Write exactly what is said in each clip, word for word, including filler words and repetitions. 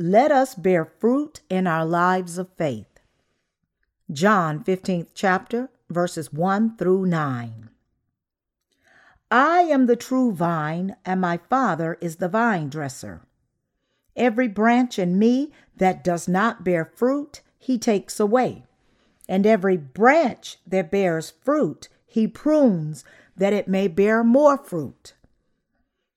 let us bear fruit in our lives of faith. John fifteenth chapter, verses one through nine. I am the true vine, and my Father is the vine dresser. Every branch in me that does not bear fruit, he takes away. And every branch that bears fruit, he prunes, that it may bear more fruit.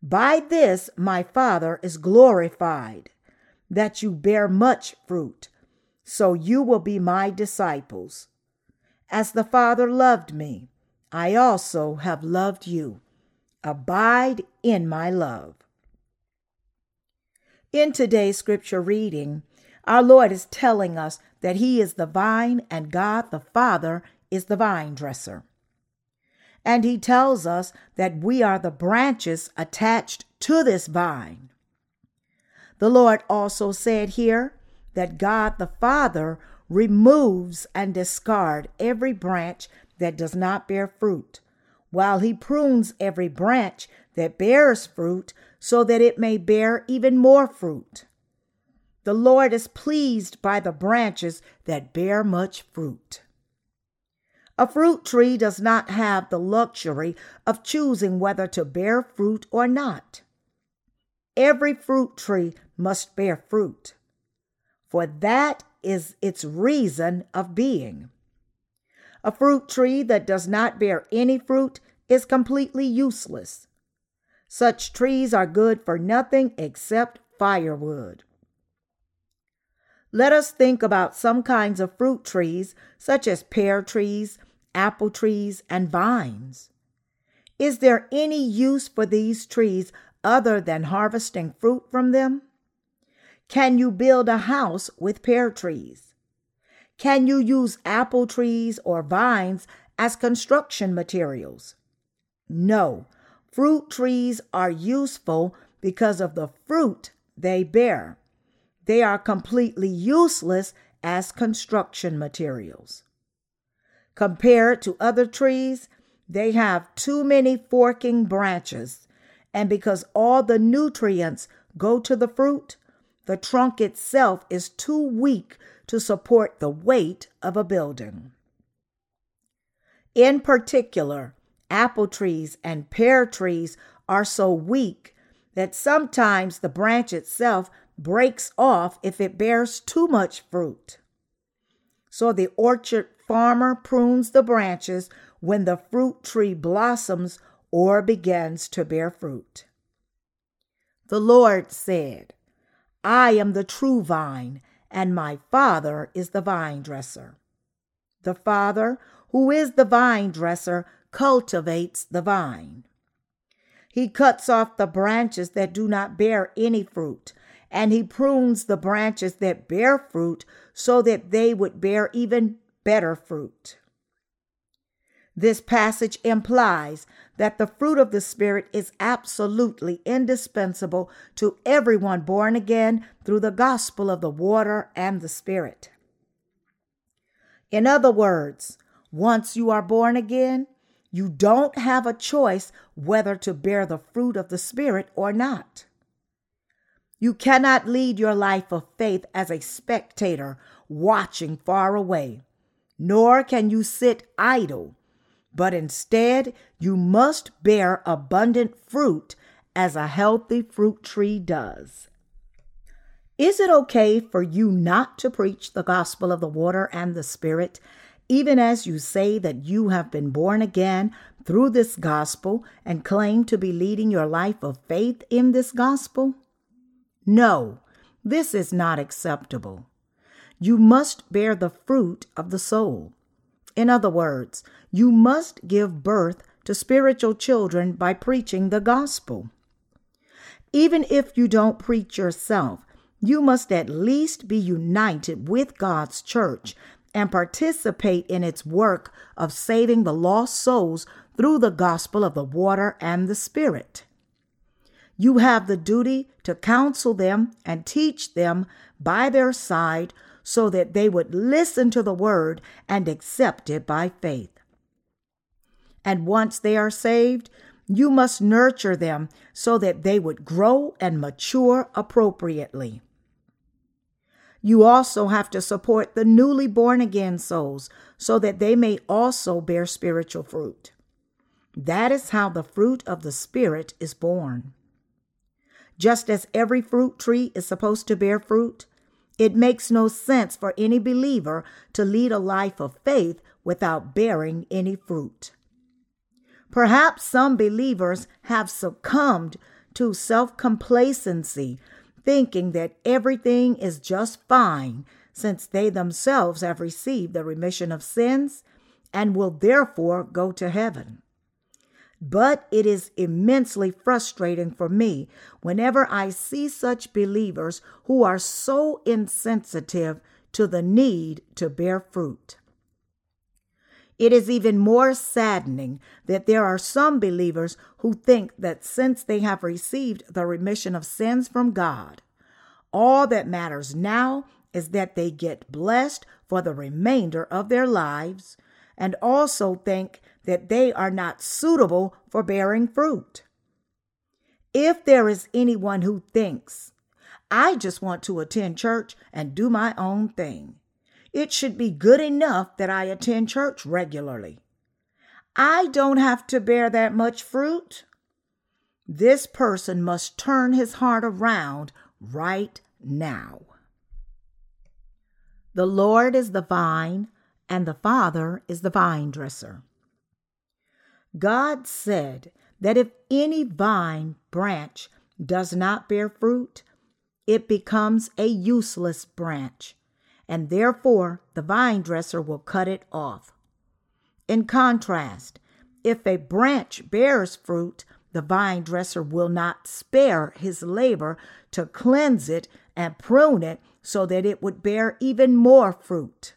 By this my Father is glorified, that you bear much fruit, so you will be my disciples. As the Father loved me, I also have loved you. Abide in my love. In today's scripture reading, our Lord is telling us that he is the vine and God the Father is the vine dresser. And he tells us that we are the branches attached to this vine. The Lord also said here that God the Father removes and discards every branch that does not bear fruit, while he prunes every branch that bears fruit so that it may bear even more fruit. The Lord is pleased by the branches that bear much fruit. A fruit tree does not have the luxury of choosing whether to bear fruit or not. Every fruit tree must bear fruit, for that is its reason of being. A fruit tree that does not bear any fruit is completely useless. Such trees are good for nothing except firewood. Let us think about some kinds of fruit trees, such as pear trees, apple trees, and vines. Is there any use for these trees other than harvesting fruit from them? Can you build a house with pear trees? Can you use apple trees or vines as construction materials? No, fruit trees are useful because of the fruit they bear. They are completely useless as construction materials. Compared to other trees, they have too many forking branches, and because all the nutrients go to the fruit, the trunk itself is too weak to support the weight of a building. In particular, apple trees and pear trees are so weak that sometimes the branch itself breaks off if it bears too much fruit. So the orchard farmer prunes the branches when the fruit tree blossoms or begins to bear fruit. The Lord said, I am the true vine, and my Father is the vine dresser. The Father, who is the vine dresser, cultivates the vine. He cuts off the branches that do not bear any fruit, and he prunes the branches that bear fruit so that they would bear even better fruit. This passage implies that the fruit of the Spirit is absolutely indispensable to everyone born again through the gospel of the water and the Spirit. In other words, once you are born again, you don't have a choice whether to bear the fruit of the Spirit or not. You cannot lead your life of faith as a spectator watching far away, nor can you sit idle. But instead, you must bear abundant fruit as a healthy fruit tree does. Is it okay for you not to preach the gospel of the water and the Spirit, even as you say that you have been born again through this gospel and claim to be leading your life of faith in this gospel? No, this is not acceptable. You must bear the fruit of the soul. In other words, you must give birth to spiritual children by preaching the gospel. Even if you don't preach yourself, you must at least be united with God's church and participate in its work of saving the lost souls through the gospel of the water and the Spirit. You have the duty to counsel them and teach them by their side so that they would listen to the word and accept it by faith. And once they are saved, you must nurture them so that they would grow and mature appropriately. You also have to support the newly born again souls so that they may also bear spiritual fruit. That is how the fruit of the Spirit is born. Just as every fruit tree is supposed to bear fruit, it makes no sense for any believer to lead a life of faith without bearing any fruit. Perhaps some believers have succumbed to self-complacency, thinking that everything is just fine since they themselves have received the remission of sins and will therefore go to heaven. But it is immensely frustrating for me whenever I see such believers who are so insensitive to the need to bear fruit. It is even more saddening that there are some believers who think that since they have received the remission of sins from God, all that matters now is that they get blessed for the remainder of their lives, and also think that they are not suitable for bearing fruit. If there is anyone who thinks, I just want to attend church and do my own thing, it should be good enough that I attend church regularly. I don't have to bear that much fruit. This person must turn his heart around right now. The Lord is the vine, and the Father is the vine dresser. God said that if any vine branch does not bear fruit, it becomes a useless branch, and therefore the vine dresser will cut it off. In contrast, if a branch bears fruit, the vine dresser will not spare his labor to cleanse it and prune it so that it would bear even more fruit.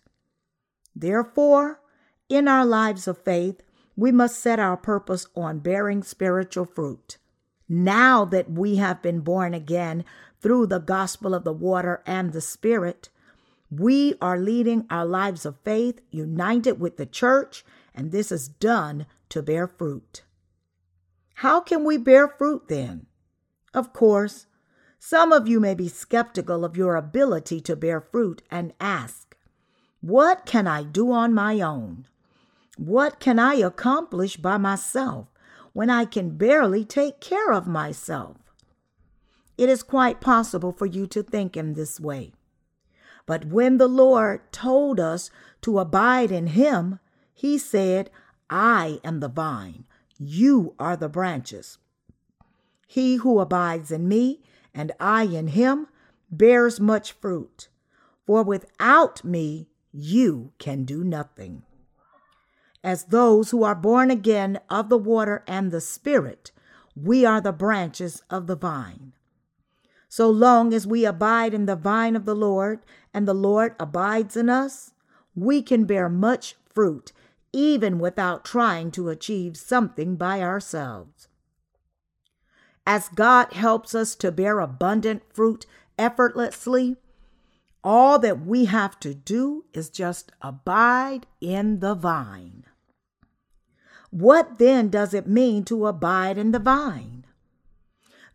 Therefore, in our lives of faith, we must set our purpose on bearing spiritual fruit. Now that we have been born again through the gospel of the water and the Spirit, we are leading our lives of faith united with the church, and this is done to bear fruit. How can we bear fruit then? Of course, some of you may be skeptical of your ability to bear fruit and ask, what can I do on my own? What can I accomplish by myself when I can barely take care of myself? It is quite possible for you to think in this way. But when the Lord told us to abide in him, he said, I am the vine, you are the branches. He who abides in me and I in him bears much fruit, for without me you can do nothing. As those who are born again of the water and the Spirit, we are the branches of the vine. So long as we abide in the vine of the Lord and the Lord abides in us, we can bear much fruit, even without trying to achieve something by ourselves. As God helps us to bear abundant fruit effortlessly, all that we have to do is just abide in the vine. What then does it mean to abide in the vine?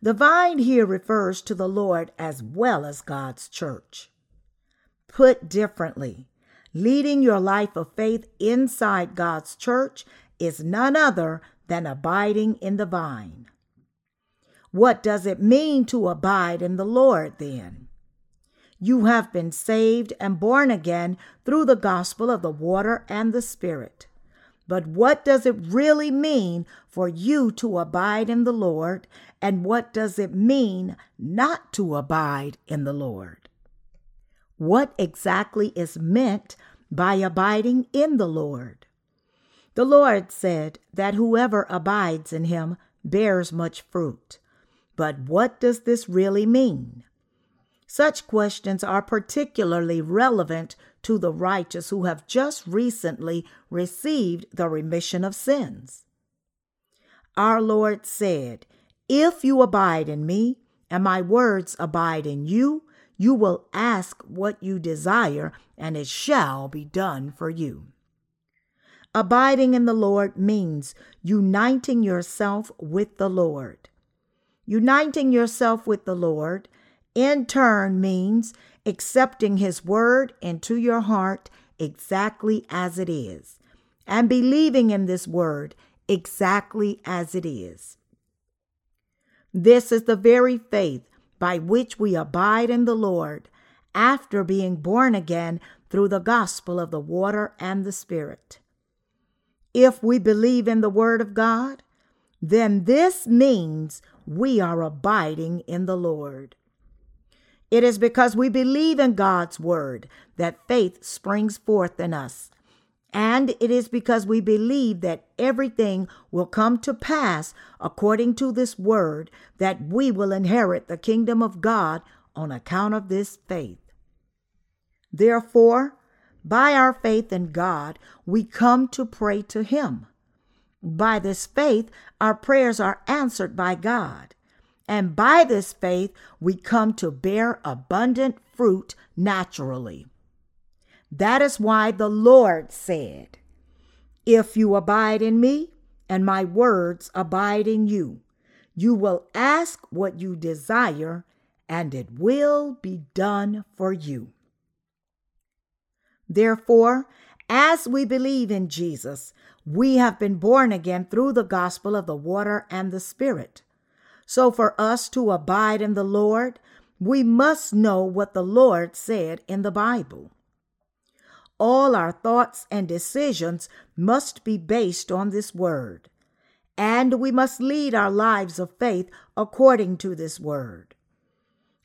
The vine here refers to the Lord as well as God's church. Put differently, leading your life of faith inside God's church is none other than abiding in the vine. What does it mean to abide in the Lord then? You have been saved and born again through the gospel of the water and the Spirit. But what does it really mean for you to abide in the Lord? And what does it mean not to abide in the Lord? What exactly is meant by abiding in the Lord? The Lord said that whoever abides in him bears much fruit. But what does this really mean? Such questions are particularly relevant to the righteous who have just recently received the remission of sins. Our Lord said, "If you abide in me and my words abide in you, you will ask what you desire and it shall be done for you." Abiding in the Lord means uniting yourself with the Lord. Uniting yourself with the Lord in turn means accepting his word into your heart exactly as it is and believing in this word exactly as it is. This is the very faith by which we abide in the Lord after being born again through the gospel of the water and the Spirit. If we believe in the word of God, then this means we are abiding in the Lord. It is because we believe in God's word that faith springs forth in us. And it is because we believe that everything will come to pass according to this word that we will inherit the kingdom of God on account of this faith. Therefore, by our faith in God, we come to pray to him. By this faith, our prayers are answered by God. And by this faith, we come to bear abundant fruit naturally. That is why the Lord said, "If you abide in me and my words abide in you, you will ask what you desire and it will be done for you." Therefore, as we believe in Jesus, we have been born again through the gospel of the water and the Spirit. So for us to abide in the Lord, we must know what the Lord said in the Bible. All our thoughts and decisions must be based on this word, and we must lead our lives of faith according to this word.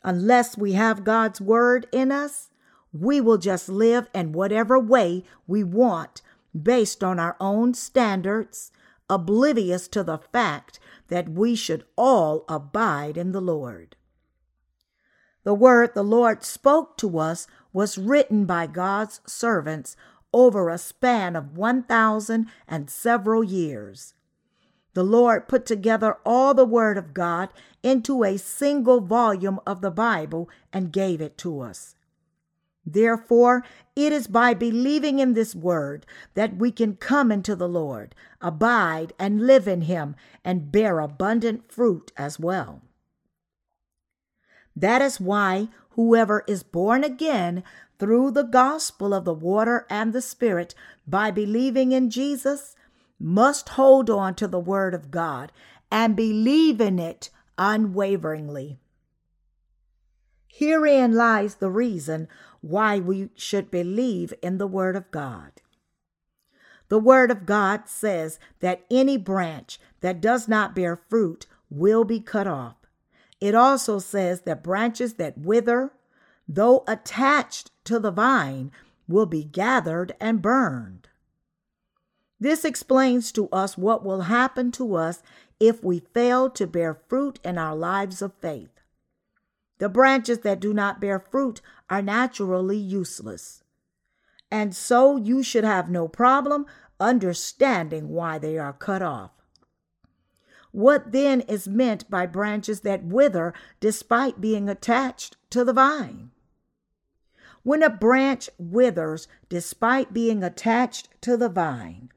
Unless we have God's word in us, we will just live in whatever way we want based on our own standards, oblivious to the fact that we should all abide in the Lord. The word the Lord spoke to us was written by God's servants over a span of one thousand and several years. The Lord put together all the word of God into a single volume of the Bible and gave it to us. Therefore, it is by believing in this word that we can come into the Lord, abide and live in him, and bear abundant fruit as well. That is why whoever is born again through the gospel of the water and the Spirit by believing in Jesus must hold on to the word of God and believe in it unwaveringly. Herein lies the reason why we should believe in the word of God. The word of God says that any branch that does not bear fruit will be cut off. It also says that branches that wither, though attached to the vine, will be gathered and burned. This explains to us what will happen to us if we fail to bear fruit in our lives of faith. The branches that do not bear fruit are naturally useless. And so you should have no problem understanding why they are cut off. What then is meant by branches that wither despite being attached to the vine? When a branch withers despite being attached to the vine,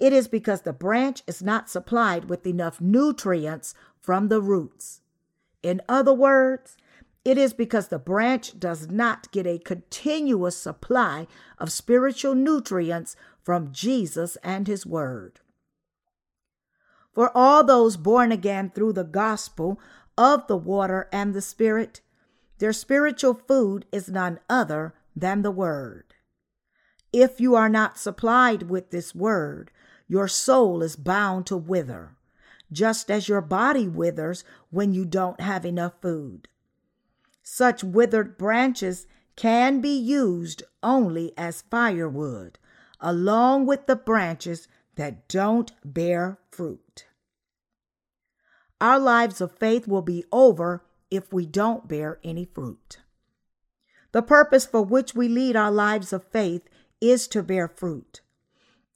it is because the branch is not supplied with enough nutrients from the roots. In other words, it is because the branch does not get a continuous supply of spiritual nutrients from Jesus and his word. For all those born again through the gospel of the water and the Spirit, Their spiritual food is none other than the word. If you are not supplied with this word, your soul is bound to wither, just as your body withers when you don't have enough food. Such withered branches can be used only as firewood, along with the branches that don't bear fruit. Our lives of faith will be over if we don't bear any fruit. The purpose for which we lead our lives of faith is to bear fruit.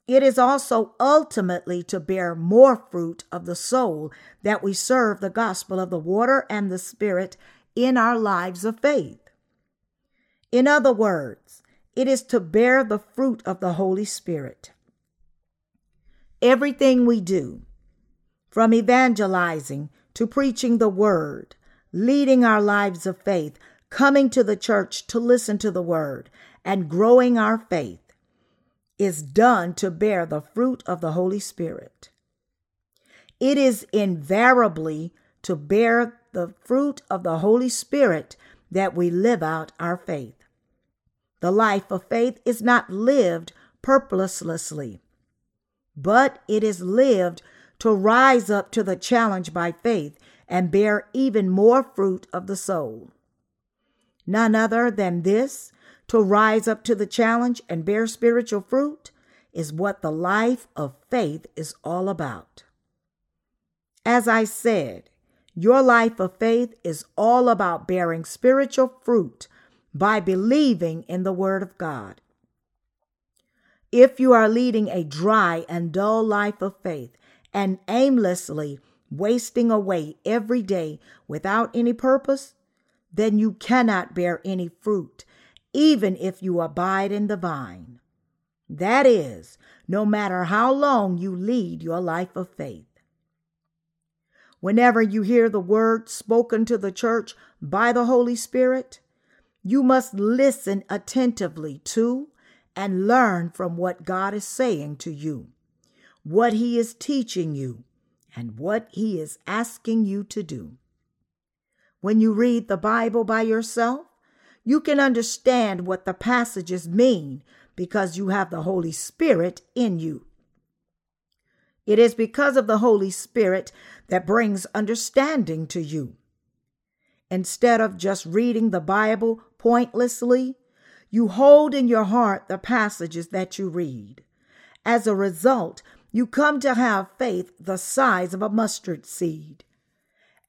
It is also ultimately to bear more fruit of the soul that we serve the gospel of the water and the spirit in our lives of faith. In other words, it is to bear the fruit of the Holy Spirit. Everything we do, from evangelizing to preaching the word, leading our lives of faith, coming to the church to listen to the word, and growing our faith, is done to bear the fruit of the Holy Spirit. It is invariably to bear the fruit of the Holy Spirit that we live out our faith. The life of faith is not lived purposelessly, but it is lived to rise up to the challenge by faith and bear even more fruit of the soul. None other than this, to rise up to the challenge and bear spiritual fruit, is what the life of faith is all about. As I said, your life of faith is all about bearing spiritual fruit by believing in the Word of God. If you are leading a dry and dull life of faith and aimlessly wasting away every day without any purpose, then you cannot bear any fruit, even if you abide in the vine. That is, no matter how long you lead your life of faith. Whenever you hear the word spoken to the church by the Holy Spirit, you must listen attentively to and learn from what God is saying to you, what He is teaching you, and what He is asking you to do. When you read the Bible by yourself, you can understand what the passages mean because you have the Holy Spirit in you. It is because of the Holy Spirit that brings understanding to you. Instead of just reading the Bible pointlessly, you hold in your heart the passages that you read. As a result, you come to have faith the size of a mustard seed.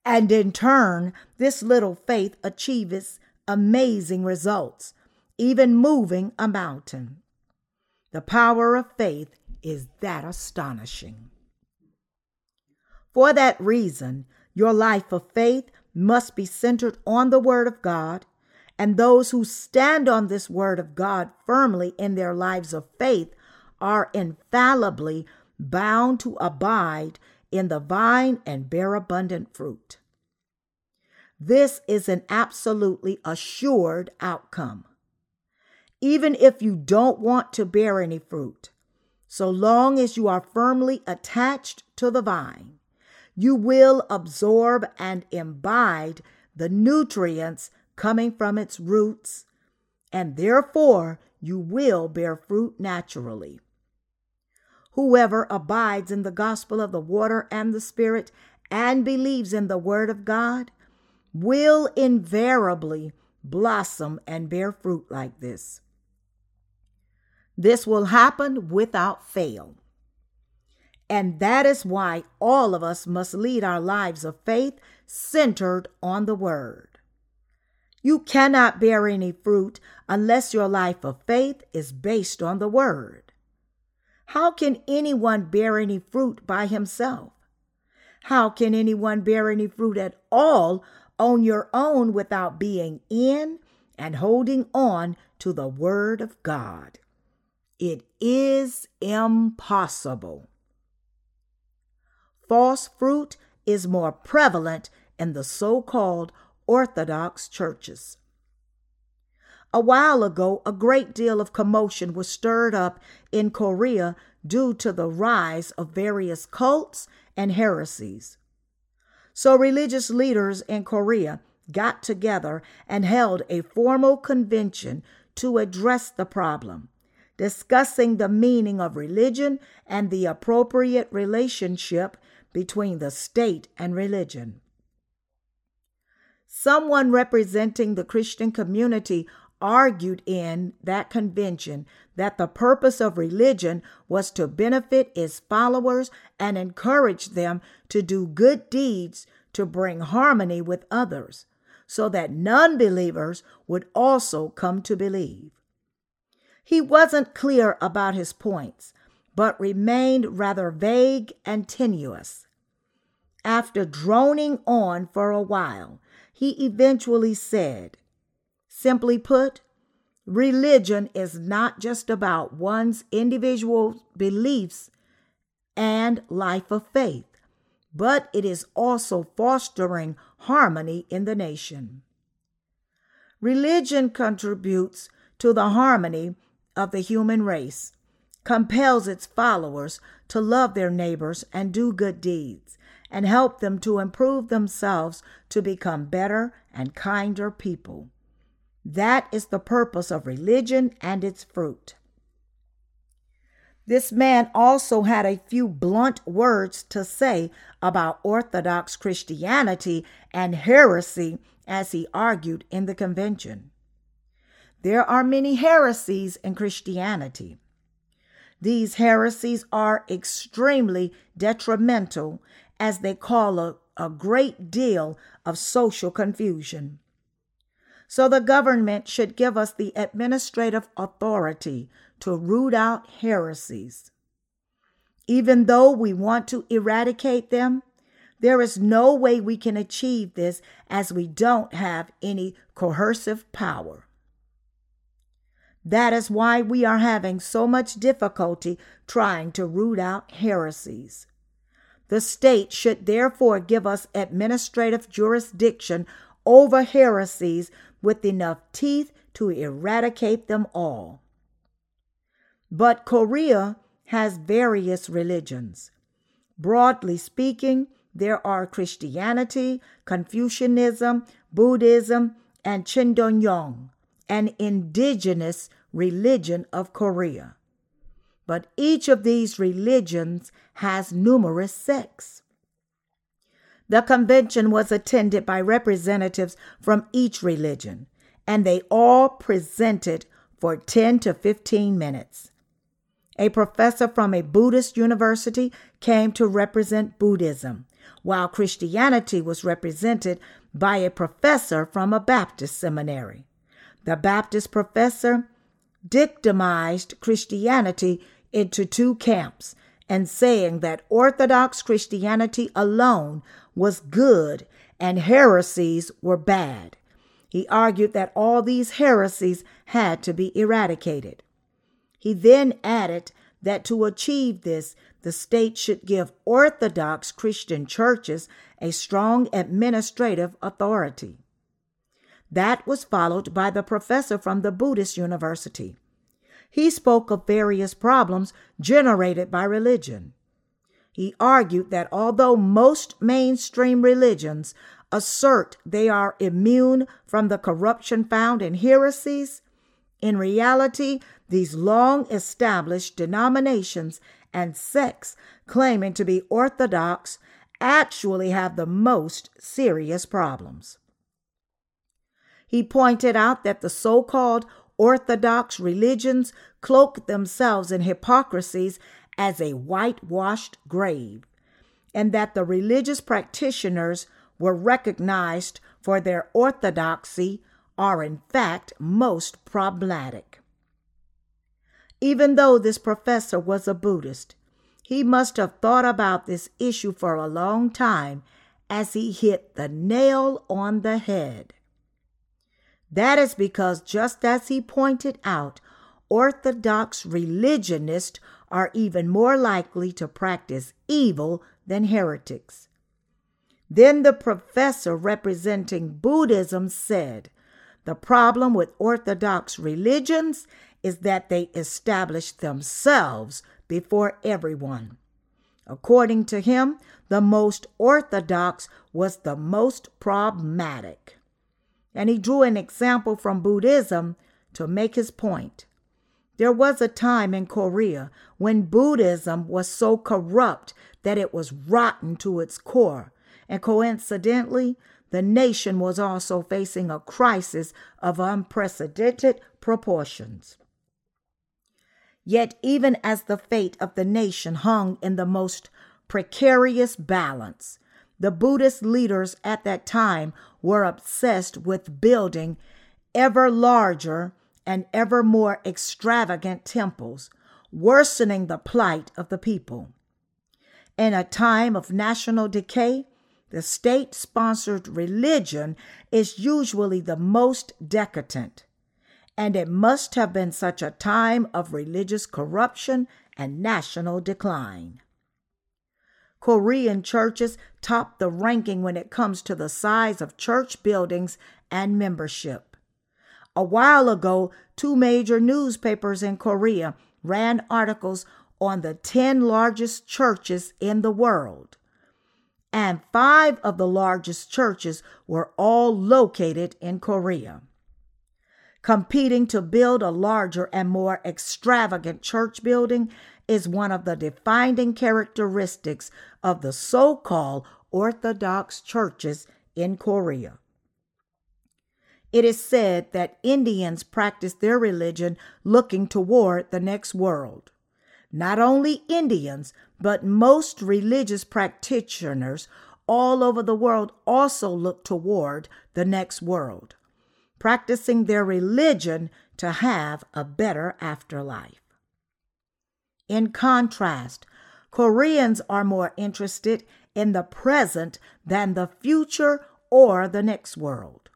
And in turn, this little faith achieves amazing results, even moving a mountain. The power of faith is that astonishing. For that reason, your life of faith must be centered on the Word of God, and those who stand on this Word of God firmly in their lives of faith are infallibly bound to abide in the vine and bear abundant fruit. This is an absolutely assured outcome. Even if you don't want to bear any fruit, so long as you are firmly attached to the vine, you will absorb and imbibe the nutrients coming from its roots, and therefore you will bear fruit naturally. Whoever abides in the gospel of the water and the spirit and believes in the word of God will invariably blossom and bear fruit like this. This will happen without fail. And that is why all of us must lead our lives of faith centered on the word. You cannot bear any fruit unless your life of faith is based on the word. How can anyone bear any fruit by himself? How can anyone bear any fruit at all on your own without being in and holding on to the Word of God? It is impossible. False fruit is more prevalent in the so-called Orthodox churches. A while ago, a great deal of commotion was stirred up in Korea due to the rise of various cults and heresies. So religious leaders in Korea got together and held a formal convention to address the problem, discussing the meaning of religion and the appropriate relationship between the state and religion. Someone representing the Christian community argued in that convention that the purpose of religion was to benefit its followers and encourage them to do good deeds to bring harmony with others, so that non-believers would also come to believe. He wasn't clear about his points, but remained rather vague and tenuous. After droning on for a while, he eventually said, simply put, religion is not just about one's individual beliefs and life of faith, but it is also fostering harmony in the nation. Religion contributes to the harmony of the human race, compels its followers to love their neighbors and do good deeds, and help them to improve themselves to become better and kinder people. That is the purpose of religion and its fruit. This man also had a few blunt words to say about Orthodox Christianity and heresy as he argued in the convention. There are many heresies in Christianity. These heresies are extremely detrimental as they cause a, a great deal of social confusion. So the government should give us the administrative authority to root out heresies. Even though we want to eradicate them, there is no way we can achieve this as we don't have any coercive power. That is why we are having so much difficulty trying to root out heresies. The state should therefore give us administrative jurisdiction over heresies with enough teeth to eradicate them all. But Korea has various religions. Broadly speaking, there are Christianity, Confucianism, Buddhism, and Chindonyong, an indigenous religion of Korea. But each of these religions has numerous sects. The convention was attended by representatives from each religion, and they all presented for ten to fifteen minutes. A professor from a Buddhist university came to represent Buddhism, while Christianity was represented by a professor from a Baptist seminary. The Baptist professor dichotomized Christianity into two camps and saying that Orthodox Christianity alone was good and heresies were bad. He argued that all these heresies had to be eradicated. He then added that to achieve this, the state should give Orthodox Christian churches a strong administrative authority. That was followed by the professor from the Buddhist university. He spoke of various problems generated by religion. He argued that although most mainstream religions assert they are immune from the corruption found in heresies, in reality, these long-established denominations and sects claiming to be Orthodox actually have the most serious problems. He pointed out that the so-called Orthodox religions cloak themselves in hypocrisies as a whitewashed grave, and that the religious practitioners were recognized for their orthodoxy are in fact most problematic. Even though this professor was a Buddhist, he must have thought about this issue for a long time as he hit the nail on the head. That is because, just as he pointed out, Orthodox religionists are even more likely to practice evil than heretics. Then the professor representing Buddhism said, the problem with Orthodox religions is that they establish themselves before everyone. According to him, the most Orthodox was the most problematic. and he drew an example from Buddhism to make his point. There was a time in Korea when Buddhism was so corrupt that it was rotten to its core, and coincidentally, the nation was also facing a crisis of unprecedented proportions. Yet even as the fate of the nation hung in the most precarious balance, the Buddhist leaders at that time were obsessed with building ever larger and ever more extravagant temples, worsening the plight of the people. In a time of national decay, the state-sponsored religion is usually the most decadent, and it must have been such a time of religious corruption and national decline. Korean churches top the ranking when it comes to the size of church buildings and membership. A while ago, two major newspapers in Korea ran articles on the ten largest churches in the world, and five of the largest churches were all located in Korea. Competing to build a larger and more extravagant church building is one of the defining characteristics of the so-called Orthodox churches in Korea. It is said that Indians practice their religion looking toward the next world. Not only Indians, but most religious practitioners all over the world also look toward the next world, practicing their religion to have a better afterlife. In contrast, Koreans are more interested in the present than the future or the next world.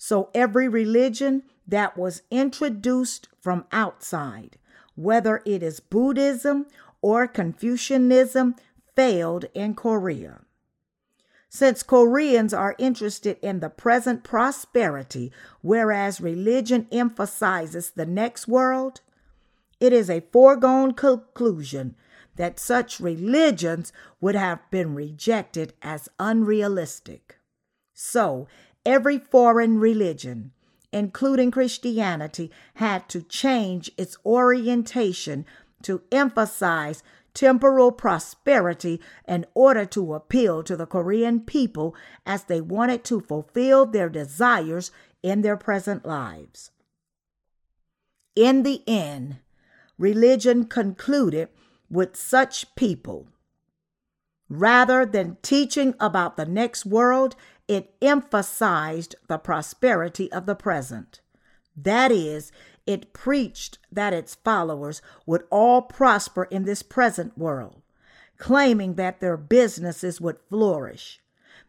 So every religion that was introduced from outside, whether it is Buddhism or Confucianism, failed in Korea. Since Koreans are interested in the present prosperity, whereas religion emphasizes the next world, it is a foregone conclusion that such religions would have been rejected as unrealistic. So, every foreign religion, including Christianity, had to change its orientation to emphasize temporal prosperity in order to appeal to the Korean people as they wanted to fulfill their desires in their present lives. In the end, religion concluded with such people. Rather than teaching about the next world, it emphasized the prosperity of the present. That is, it preached that its followers would all prosper in this present world, claiming that their businesses would flourish.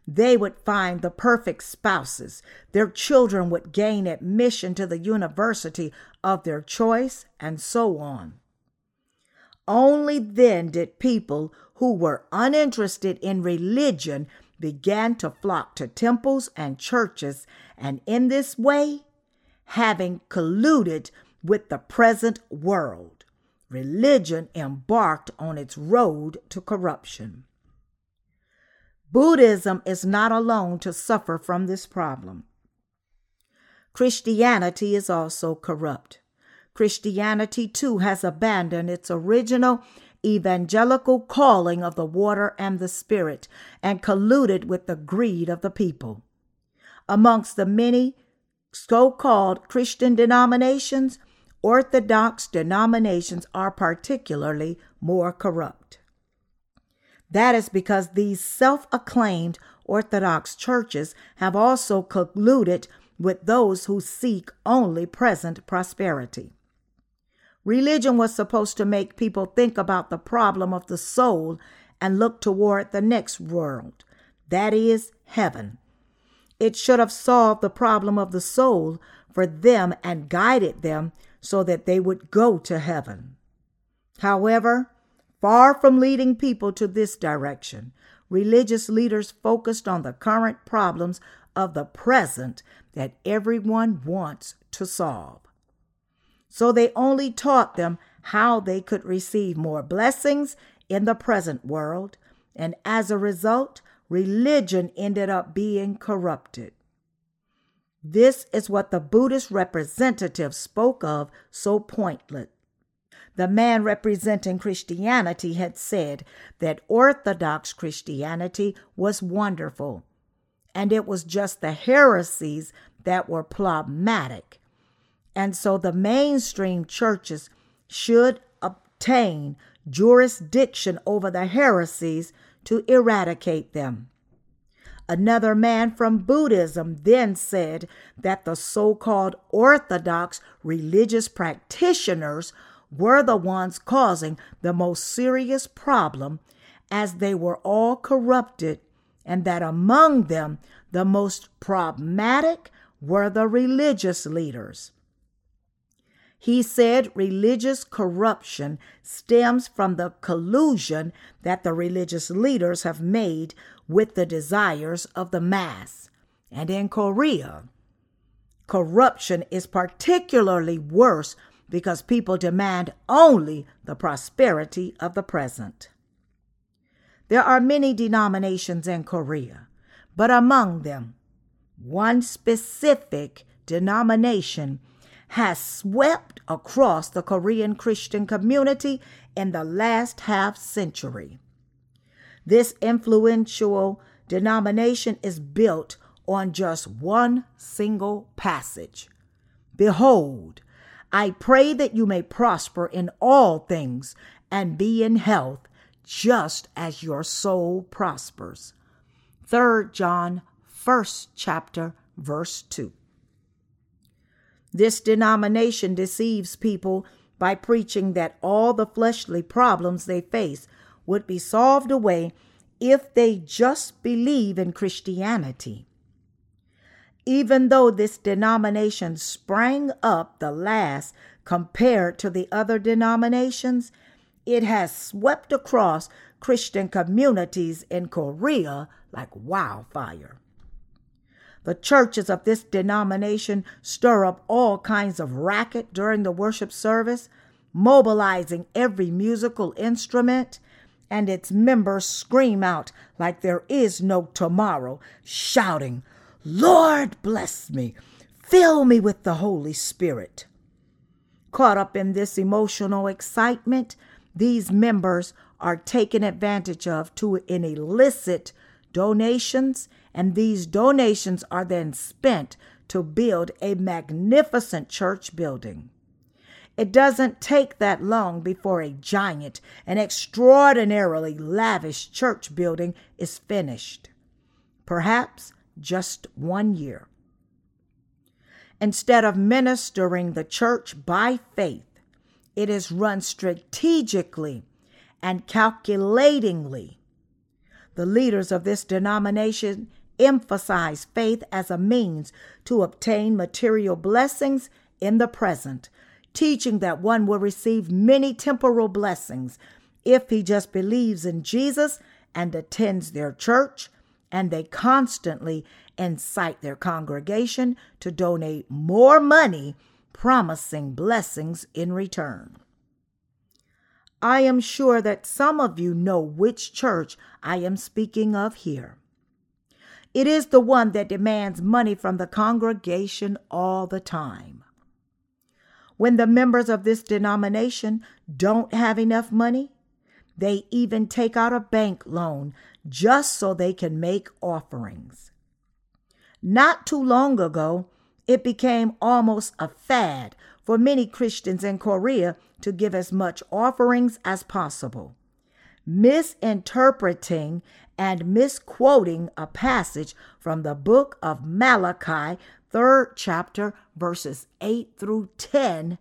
They would find the perfect spouses. Their children would gain admission to the university of their choice, and so on. Only then did people who were uninterested in religion began to flock to temples and churches, and in this way, having colluded with the present world, religion embarked on its road to corruption. Buddhism is not alone to suffer from this problem. Christianity is also corrupt. Christianity, too, has abandoned its original evangelical calling of the water and the spirit and colluded with the greed of the people. Amongst the many so-called Christian denominations, Orthodox denominations are particularly more corrupt. That is because these self-acclaimed Orthodox churches have also colluded with those who seek only present prosperity. Religion was supposed to make people think about the problem of the soul and look toward the next world, that is, heaven. It should have solved the problem of the soul for them and guided them so that they would go to heaven. However, far from leading people to this direction, religious leaders focused on the current problems of the present that everyone wants to solve. So they only taught them how they could receive more blessings in the present world, and as a result, religion ended up being corrupted. This is what the Buddhist representative spoke of so pointedly. The man representing Christianity had said that Orthodox Christianity was wonderful, and it was just the heresies that were problematic. And so the mainstream churches should obtain jurisdiction over the heresies to eradicate them. Another man from Buddhism then said that the so-called Orthodox religious practitioners were the ones causing the most serious problem, as they were all corrupted, and that among them the most problematic were the religious leaders. He said religious corruption stems from the collusion that the religious leaders have made with the desires of the mass. And in Korea, corruption is particularly worse because people demand only the prosperity of the present. There are many denominations in Korea, but among them, one specific denomination has swept across the Korean Christian community in the last half century. This influential denomination is built on just one single passage. Behold, I pray that you may prosper in all things and be in health, just as your soul prospers. Third John, first chapter, verse two. This denomination deceives people by preaching that all the fleshly problems they face would be solved away if they just believe in Christianity. Even though this denomination sprang up the last compared to the other denominations, it has swept across Christian communities in Korea like wildfire. The churches of this denomination stir up all kinds of racket during the worship service, mobilizing every musical instrument, and its members scream out like there is no tomorrow, shouting, "Lord, bless me, fill me with the Holy Spirit." Caught up in this emotional excitement, these members are taken advantage of to elicit donations, and these donations are then spent to build a magnificent church building. It doesn't take that long before a giant and extraordinarily lavish church building is finished. Perhaps just one year. Instead of ministering the church by faith, it is run strategically and calculatingly. The leaders of this denomination emphasize faith as a means to obtain material blessings in the present, teaching that one will receive many temporal blessings if he just believes in Jesus and attends their church, and they constantly incite their congregation to donate more money, promising blessings in return. I am sure that some of you know which church I am speaking of here. It is the one that demands money from the congregation all the time. When the members of this denomination don't have enough money, they even take out a bank loan just so they can make offerings. Not too long ago, it became almost a fad for many Christians in Korea to give as much offerings as possible. Misinterpreting and misquoting a passage from the book of Malachi, third chapter, verses eight through ten.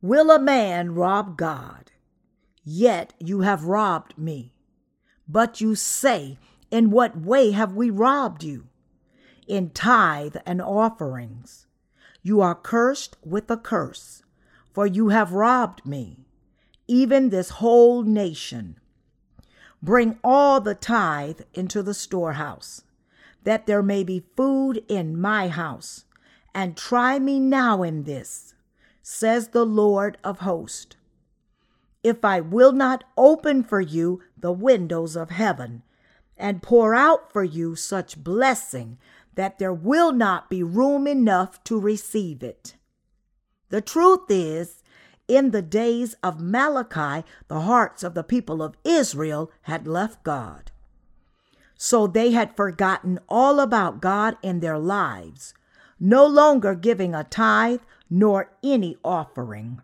Will a man rob God? Yet you have robbed me. But you say, in what way have we robbed you? In tithe and offerings. You are cursed with a curse, for you have robbed me, even this whole nation. Bring all the tithe into the storehouse, that there may be food in my house, and try me now in this, says the Lord of hosts. If I will not open for you the windows of heaven, and pour out for you such blessing that there will not be room enough to receive it. The truth is, in the days of Malachi, the hearts of the people of Israel had left God. So they had forgotten all about God in their lives, no longer giving a tithe nor any offering.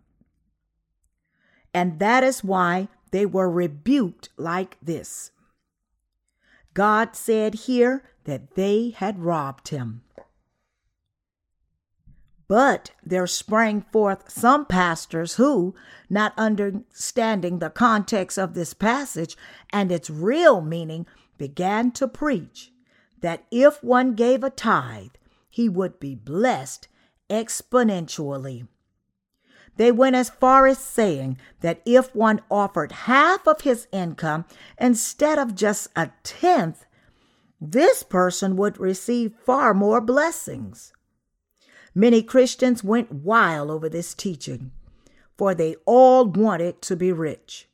And that is why they were rebuked like this. God said here that they had robbed him. But there sprang forth some pastors who, not understanding the context of this passage and its real meaning, began to preach that if one gave a tithe, he would be blessed exponentially. They went as far as saying that if one offered half of his income instead of just a tenth, this person would receive far more blessings. Many Christians went wild over this teaching, for they all wanted to be rich.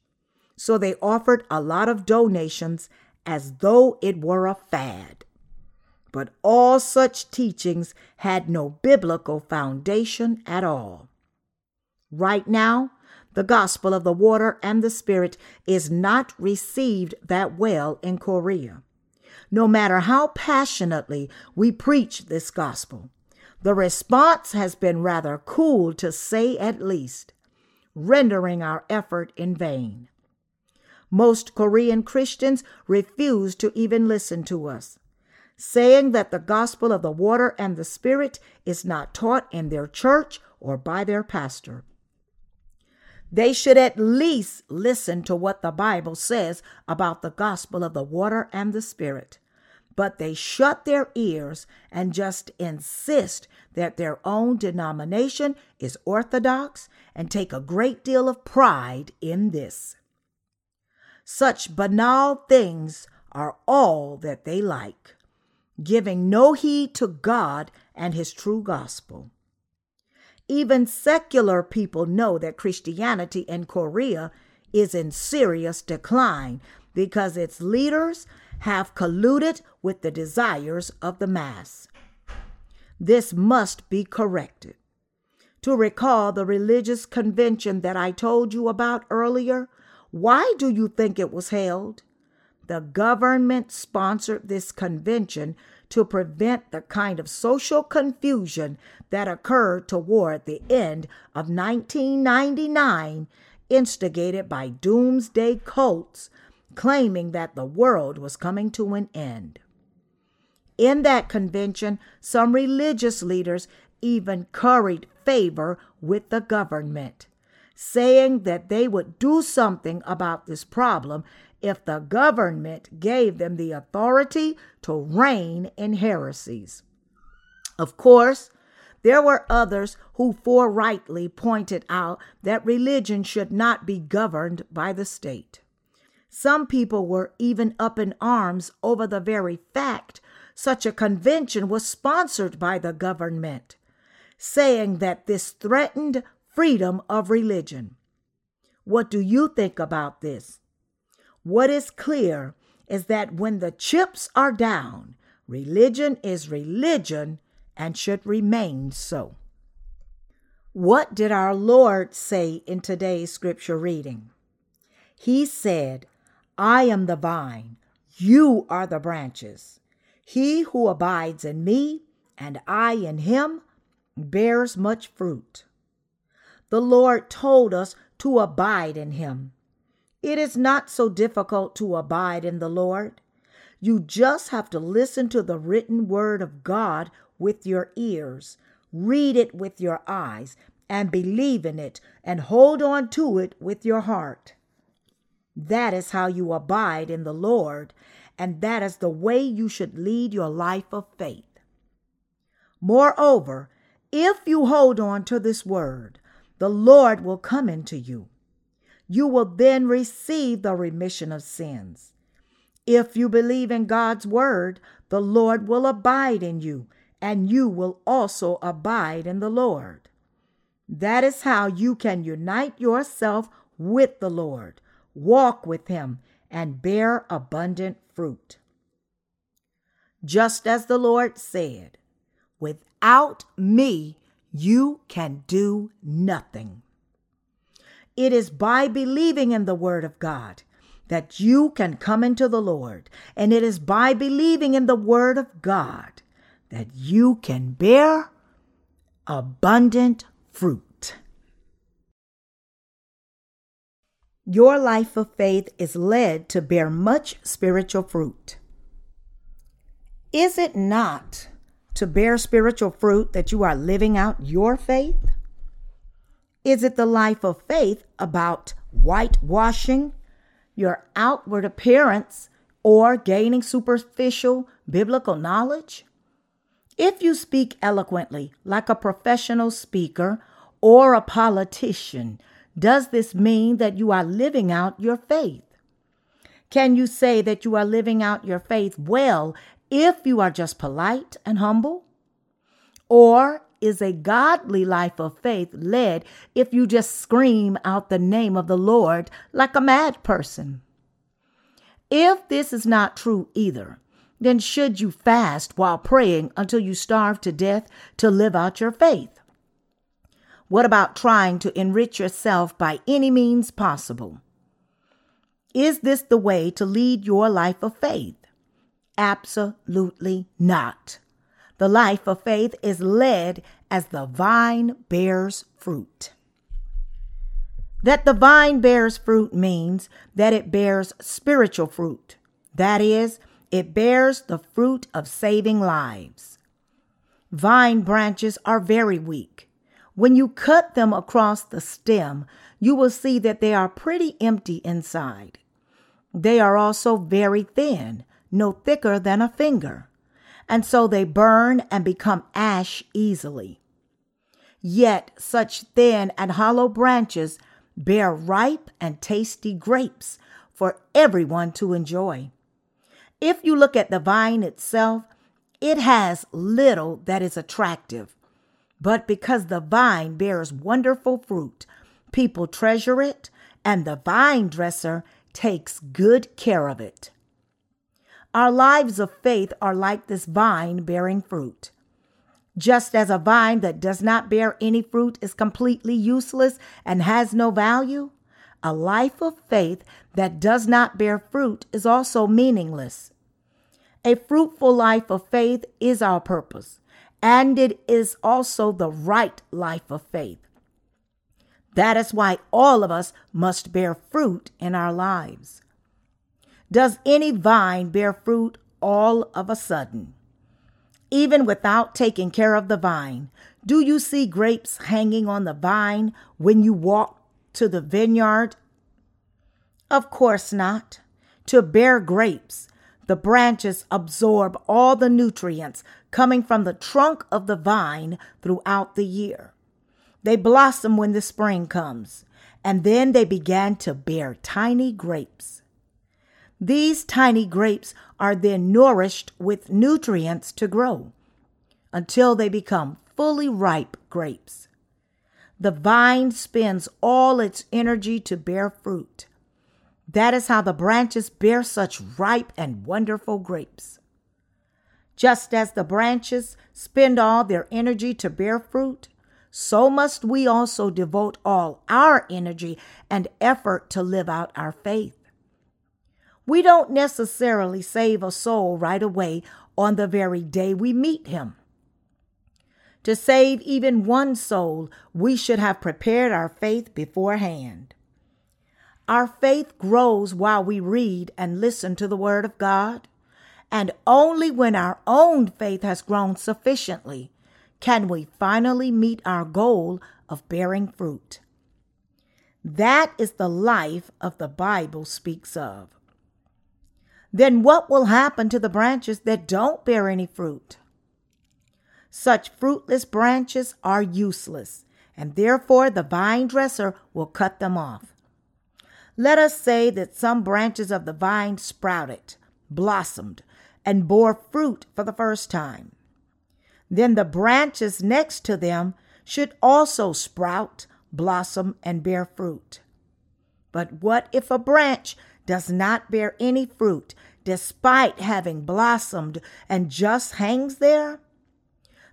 So they offered a lot of donations as though it were a fad. But all such teachings had no biblical foundation at all. Right now, the gospel of the water and the Spirit is not received that well in Korea. No matter how passionately we preach this gospel, the response has been rather cool, to say at least, rendering our effort in vain. Most Korean Christians refuse to even listen to us, saying that the gospel of the water and the Spirit is not taught in their church or by their pastor. They should at least listen to what the Bible says about the gospel of the water and the Spirit. But they shut their ears and just insist that their own denomination is orthodox and take a great deal of pride in this. Such banal things are all that they like, giving no heed to God and his true gospel. Even secular people know that Christianity in Korea is in serious decline because its leaders have colluded with the desires of the mass. This must be corrected. To recall the religious convention that I told you about earlier, why do you think it was held? The government sponsored this convention to prevent the kind of social confusion that occurred toward the end of nineteen ninety-nine, instigated by doomsday cults claiming that the world was coming to an end. In that convention, some religious leaders even curried favor with the government, saying that they would do something about this problem if the government gave them the authority to reign in heresies. Of course, there were others who forthrightly pointed out that religion should not be governed by the state. Some people were even up in arms over the very fact such a convention was sponsored by the government, saying that this threatened freedom of religion. What do you think about this? What is clear is that when the chips are down, religion is religion and should remain so. What did our Lord say in today's scripture reading? He said, "I am the vine, you are the branches. He who abides in me and I in him bears much fruit." The Lord told us to abide in him. It is not so difficult to abide in the Lord. You just have to listen to the written word of God with your ears, read it with your eyes, and believe in it, and hold on to it with your heart. That is how you abide in the Lord, and that is the way you should lead your life of faith. Moreover, if you hold on to this word, the Lord will come into you. You will then receive the remission of sins. If you believe in God's word, the Lord will abide in you, and you will also abide in the Lord. That is how you can unite yourself with the Lord, walk with him, and bear abundant fruit. just as the Lord said, without me, you can do nothing. It is by believing in the word of God that you can come into the Lord. And it is by believing in the word of God that you can bear abundant fruit. Your life of faith is led to bear much spiritual fruit. Is it not to bear spiritual fruit that you are living out your faith? Is it the life of faith about whitewashing your outward appearance or gaining superficial biblical knowledge? If you speak eloquently like a professional speaker or a politician, does this mean that you are living out your faith? Can you say that you are living out your faith well if you are just polite and humble? Or is a godly life of faith led if you just scream out the name of the Lord like a mad person? If this is not true either, then should you fast while praying until you starve to death to live out your faith? What about trying to enrich yourself by any means possible? Is this the way to lead your life of faith? Absolutely not. The life of faith is led as the vine bears fruit. That the vine bears fruit means that it bears spiritual fruit. That is, it bears the fruit of saving lives. Vine branches are very weak. When you cut them across the stem, you will see that they are pretty empty inside. They are also very thin, no thicker than a finger, and so they burn and become ash easily. Yet such thin and hollow branches bear ripe and tasty grapes for everyone to enjoy. If you look at the vine itself, it has little that is attractive, but because the vine bears wonderful fruit, people treasure it, and the vine dresser takes good care of it. Our lives of faith are like this vine bearing fruit. Just as a vine that does not bear any fruit is completely useless and has no value, a life of faith that does not bear fruit is also meaningless. A fruitful life of faith is our purpose, and it is also the right life of faith. That is why all of us must bear fruit in our lives. Does any vine bear fruit all of a sudden? Even without taking care of the vine, do you see grapes hanging on the vine when you walk to the vineyard? Of course not. To bear grapes, the branches absorb all the nutrients coming from the trunk of the vine throughout the year. They blossom when the spring comes, and then they begin to bear tiny grapes. These tiny grapes are then nourished with nutrients to grow until they become fully ripe grapes. The vine spends all its energy to bear fruit. That is how the branches bear such ripe and wonderful grapes. Just as the branches spend all their energy to bear fruit, so must we also devote all our energy and effort to live out our faith. We don't necessarily save a soul right away on the very day we meet him. To save even one soul, we should have prepared our faith beforehand. Our faith grows while we read and listen to the Word of God, and only when our own faith has grown sufficiently can we finally meet our goal of bearing fruit. That is the life of the Bible speaks of. Then what will happen to the branches that don't bear any fruit? Such fruitless branches are useless, and therefore the vine dresser will cut them off. Let us say that some branches of the vine sprouted, blossomed, and bore fruit for the first time. Then the branches next to them should also sprout, blossom, and bear fruit. But what if a branch does not bear any fruit despite having blossomed and just hangs there?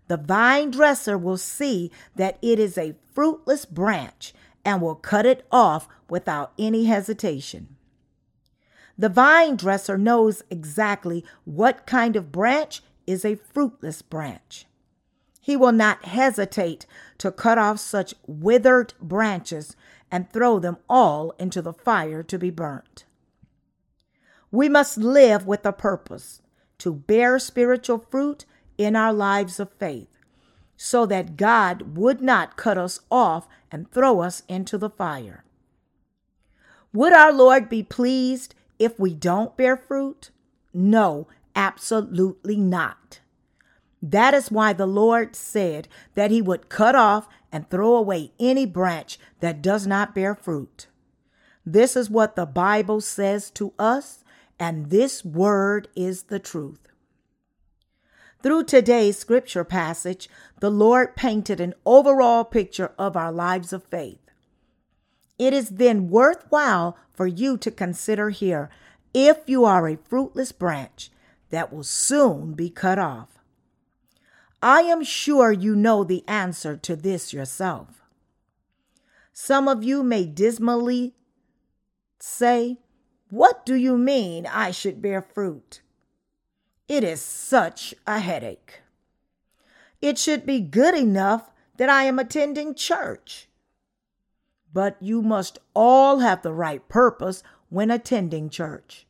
The vine dresser will see that it is a fruitless branch and will cut it off without any hesitation. The vine dresser knows exactly what kind of branch is a fruitless branch. He will not hesitate to cut off such withered branches and throw them all into the fire to be burnt. We must live with a purpose to bear spiritual fruit in our lives of faith, so that God would not cut us off and throw us into the fire. Would our Lord be pleased if we don't bear fruit? No, absolutely not. That is why the Lord said that he would cut off and throw away any branch that does not bear fruit. This is what the Bible says to us, and this word is the truth. Through today's scripture passage, the Lord painted an overall picture of our lives of faith. It is then worthwhile for you to consider here if you are a fruitless branch that will soon be cut off. I am sure you know the answer to this yourself. Some of you may dismally say, "What do you mean I should bear fruit? It is such a headache. It should be good enough that I am attending church." But you must all have the right purpose when attending church.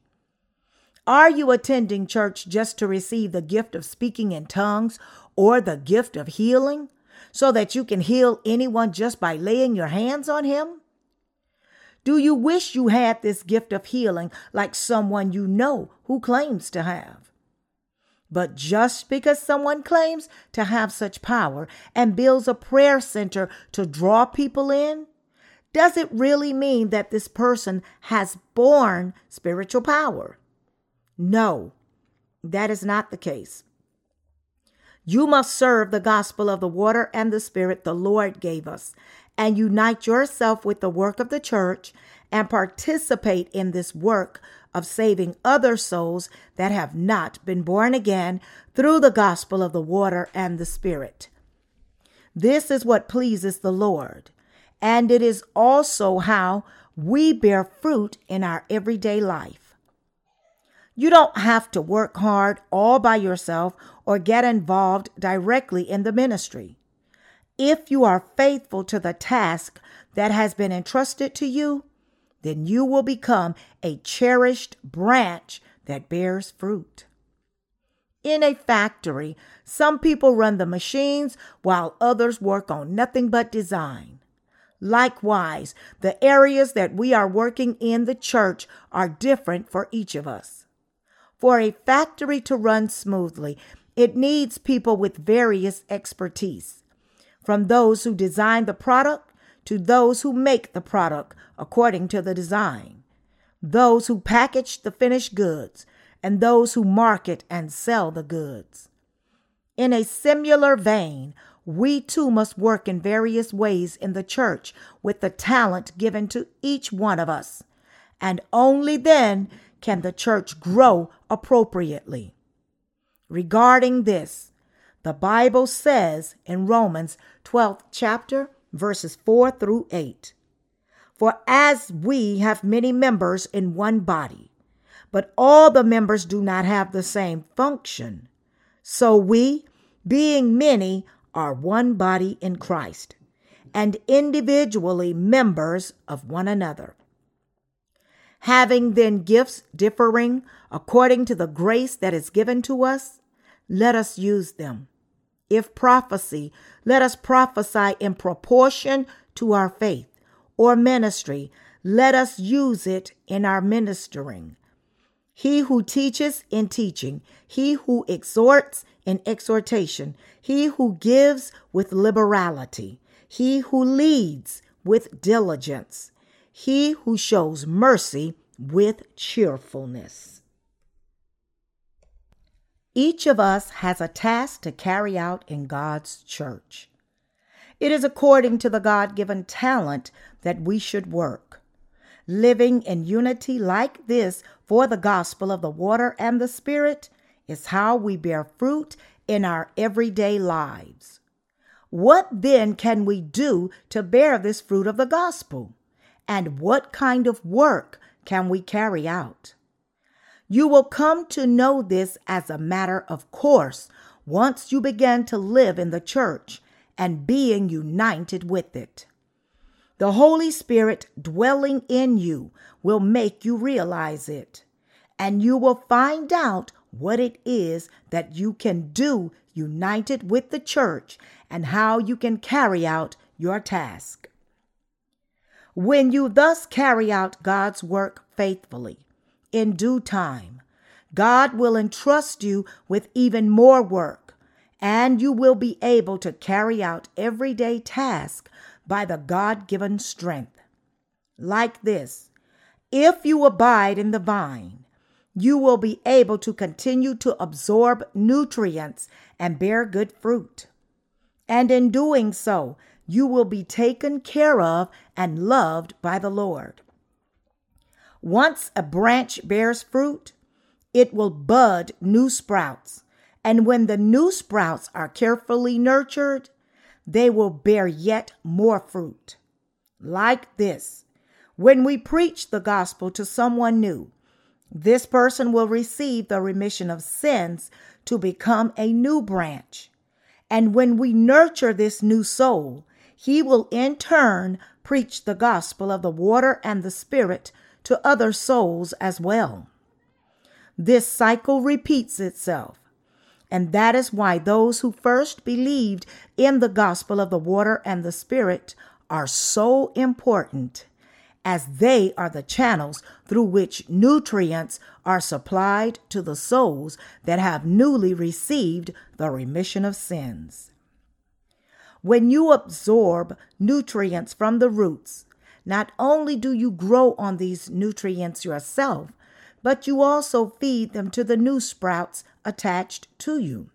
Are you attending church just to receive the gift of speaking in tongues or the gift of healing so that you can heal anyone just by laying your hands on him? Do you wish you had this gift of healing like someone you know who claims to have? But just because someone claims to have such power and builds a prayer center to draw people in, does it really mean that this person has borne spiritual power? No, that is not the case. You must serve the gospel of the water and the Spirit the Lord gave us, and unite yourself with the work of the church and participate in this work of saving other souls that have not been born again through the gospel of the water and the Spirit. This is what pleases the Lord. And it is also how we bear fruit in our everyday life. You don't have to work hard all by yourself or get involved directly in the ministry. If you are faithful to the task that has been entrusted to you, then you will become a cherished branch that bears fruit. In a factory, some people run the machines while others work on nothing but design. Likewise, the areas that we are working in the church are different for each of us. For a factory to run smoothly, it needs people with various expertise, from those who design the product to those who make the product according to the design, those who package the finished goods, and those who market and sell the goods. In a similar vein, we too must work in various ways in the church with the talent given to each one of us, and only then can the church grow appropriately. Regarding this, the Bible says in Romans twelfth chapter, verses four through eight, "For as we have many members in one body, but all the members do not have the same function, so we, being many, are one body in Christ, and individually members of one another. Having then gifts differing according to the grace that is given to us, let us use them. If prophecy, let us prophesy in proportion to our faith, or ministry, let us use it in our ministering. He who teaches in teaching, he who exhorts in exhortation, he who gives with liberality, he who leads with diligence, he who shows mercy with cheerfulness." Each of us has a task to carry out in God's church. It is according to the God-given talent that we should work. Living in unity like this For the gospel of the water and the Spirit is how we bear fruit in our everyday lives. What then can we do to bear this fruit of the gospel? And what kind of work can we carry out? You will come to know this as a matter of course once you begin to live in the church and being united with it. The Holy Spirit dwelling in you will make you realize it, and you will find out what it is that you can do united with the church and how you can carry out your task. When you thus carry out God's work faithfully, in due time, God will entrust you with even more work, and you will be able to carry out everyday tasks by the God-given strength. Like this, if you abide in the vine, you will be able to continue to absorb nutrients and bear good fruit. And in doing so, you will be taken care of and loved by the Lord. Once a branch bears fruit, it will bud new sprouts, and when the new sprouts are carefully nurtured, they will bear yet more fruit. Like this, when we preach the gospel to someone new, this person will receive the remission of sins to become a new branch. And when we nurture this new soul, he will in turn preach the gospel of the water and the Spirit to other souls as well. This cycle repeats itself. And that is why those who first believed in the gospel of the water and the Spirit are so important, as they are the channels through which nutrients are supplied to the souls that have newly received the remission of sins. When you absorb nutrients from the roots, not only do you grow on these nutrients yourself, but you also feed them to the new sprouts attached to you.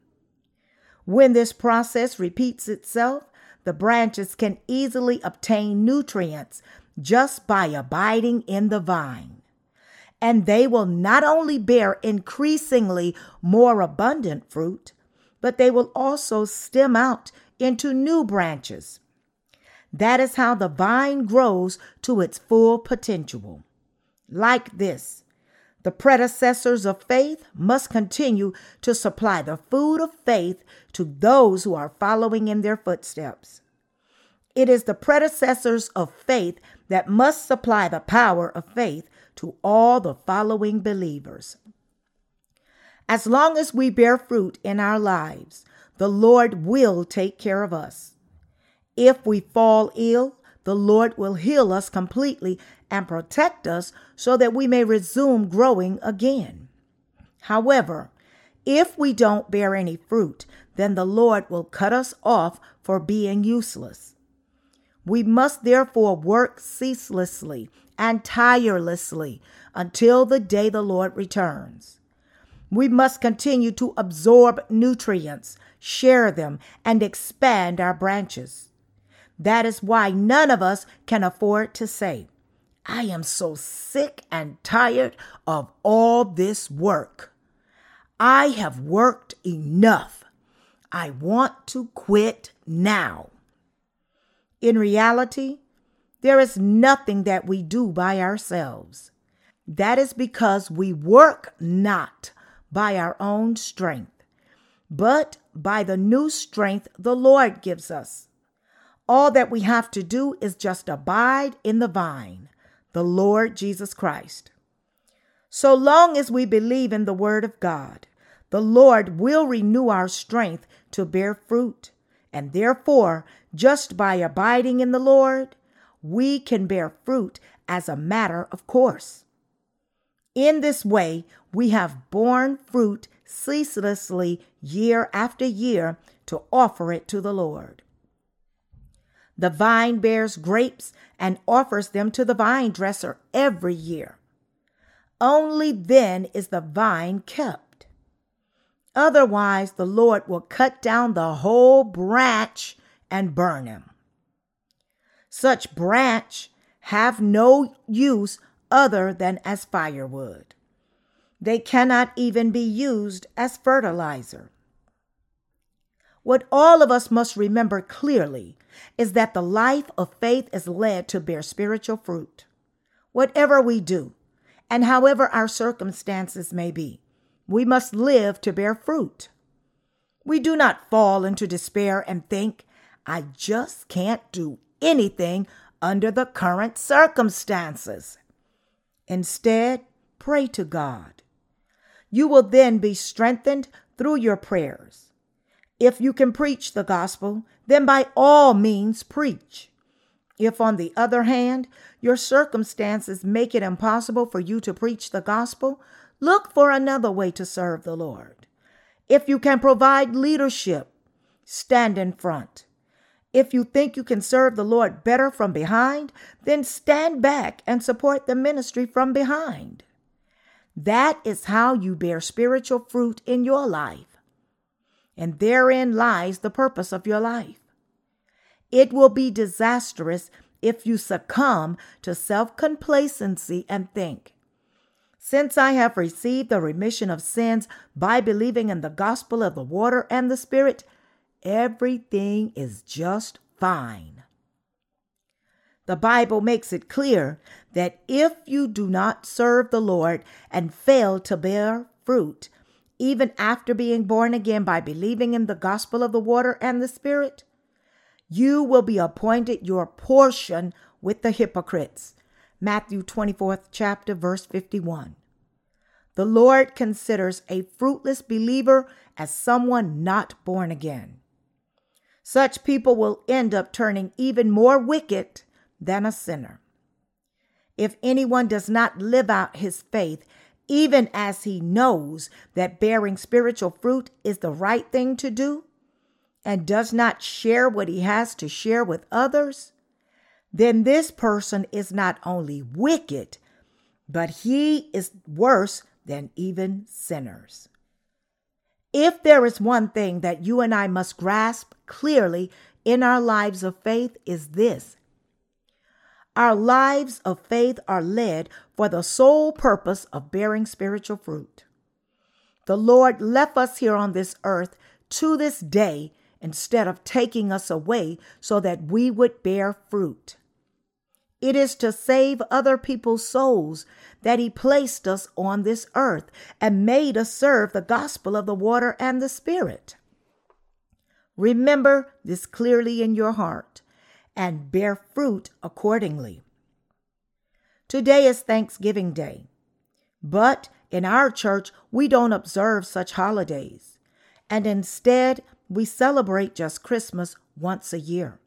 When this process repeats itself, the branches can easily obtain nutrients just by abiding in the vine. And they will not only bear increasingly more abundant fruit, but they will also stem out into new branches. That is how the vine grows to its full potential. Like this, the predecessors of faith must continue to supply the food of faith to those who are following in their footsteps. It is the predecessors of faith that must supply the power of faith to all the following believers. As long as we bear fruit in our lives, the Lord will take care of us. If we fall ill, the Lord will heal us completely and protect us so that we may resume growing again. However, if we don't bear any fruit, then the Lord will cut us off for being useless. We must therefore work ceaselessly and tirelessly until the day the Lord returns. We must continue to absorb nutrients, share them, and expand our branches. That is why none of us can afford to say, I am so sick and tired of all this work. I have worked enough. I want to quit now. In reality, there is nothing that we do by ourselves. That is because we work not by our own strength, but by the new strength the Lord gives us. All that we have to do is just abide in the vine, the Lord Jesus Christ. So long as we believe in the Word of God, the Lord will renew our strength to bear fruit. And therefore, just by abiding in the Lord, we can bear fruit as a matter of course. In this way, we have borne fruit ceaselessly year after year to offer it to the Lord. The vine bears grapes and offers them to the vine dresser every year. Only then is the vine kept. Otherwise, the Lord will cut down the whole branch and burn him. Such branch have no use other than as firewood. They cannot even be used as fertilizer. What all of us must remember clearly is that the life of faith is led to bear spiritual fruit. Whatever we do, and however our circumstances may be, we must live to bear fruit. We do not fall into despair and think, I just can't do anything under the current circumstances. Instead, pray to God. You will then be strengthened through your prayers. If you can preach the gospel, then by all means preach. If, on the other hand, your circumstances make it impossible for you to preach the gospel, look for another way to serve the Lord. If you can provide leadership, stand in front. If you think you can serve the Lord better from behind, then stand back and support the ministry from behind. That is how you bear spiritual fruit in your life. And therein lies the purpose of your life. It will be disastrous if you succumb to self-complacency and think, since I have received the remission of sins by believing in the gospel of the water and the Spirit, everything is just fine. The Bible makes it clear that if you do not serve the Lord and fail to bear fruit, even after being born again by believing in the gospel of the water and the Spirit, you will be appointed your portion with the hypocrites. Matthew twenty-fourth chapter, verse fifty-one. The Lord considers a fruitless believer as someone not born again. Such people will end up turning even more wicked than a sinner. If anyone does not live out his faith, even as he knows that bearing spiritual fruit is the right thing to do, and does not share what he has to share with others, then this person is not only wicked, but he is worse than even sinners. If there is one thing that you and I must grasp clearly in our lives of faith, is this. Our lives of faith are led for the sole purpose of bearing spiritual fruit. The Lord left us here on this earth to this day instead of taking us away so that we would bear fruit. It is to save other people's souls that he placed us on this earth and made us serve the gospel of the water and the Spirit. Remember this clearly in your heart and bear fruit accordingly. Today is Thanksgiving Day, but in our church, we don't observe such holidays, and instead, we celebrate just Christmas once a year.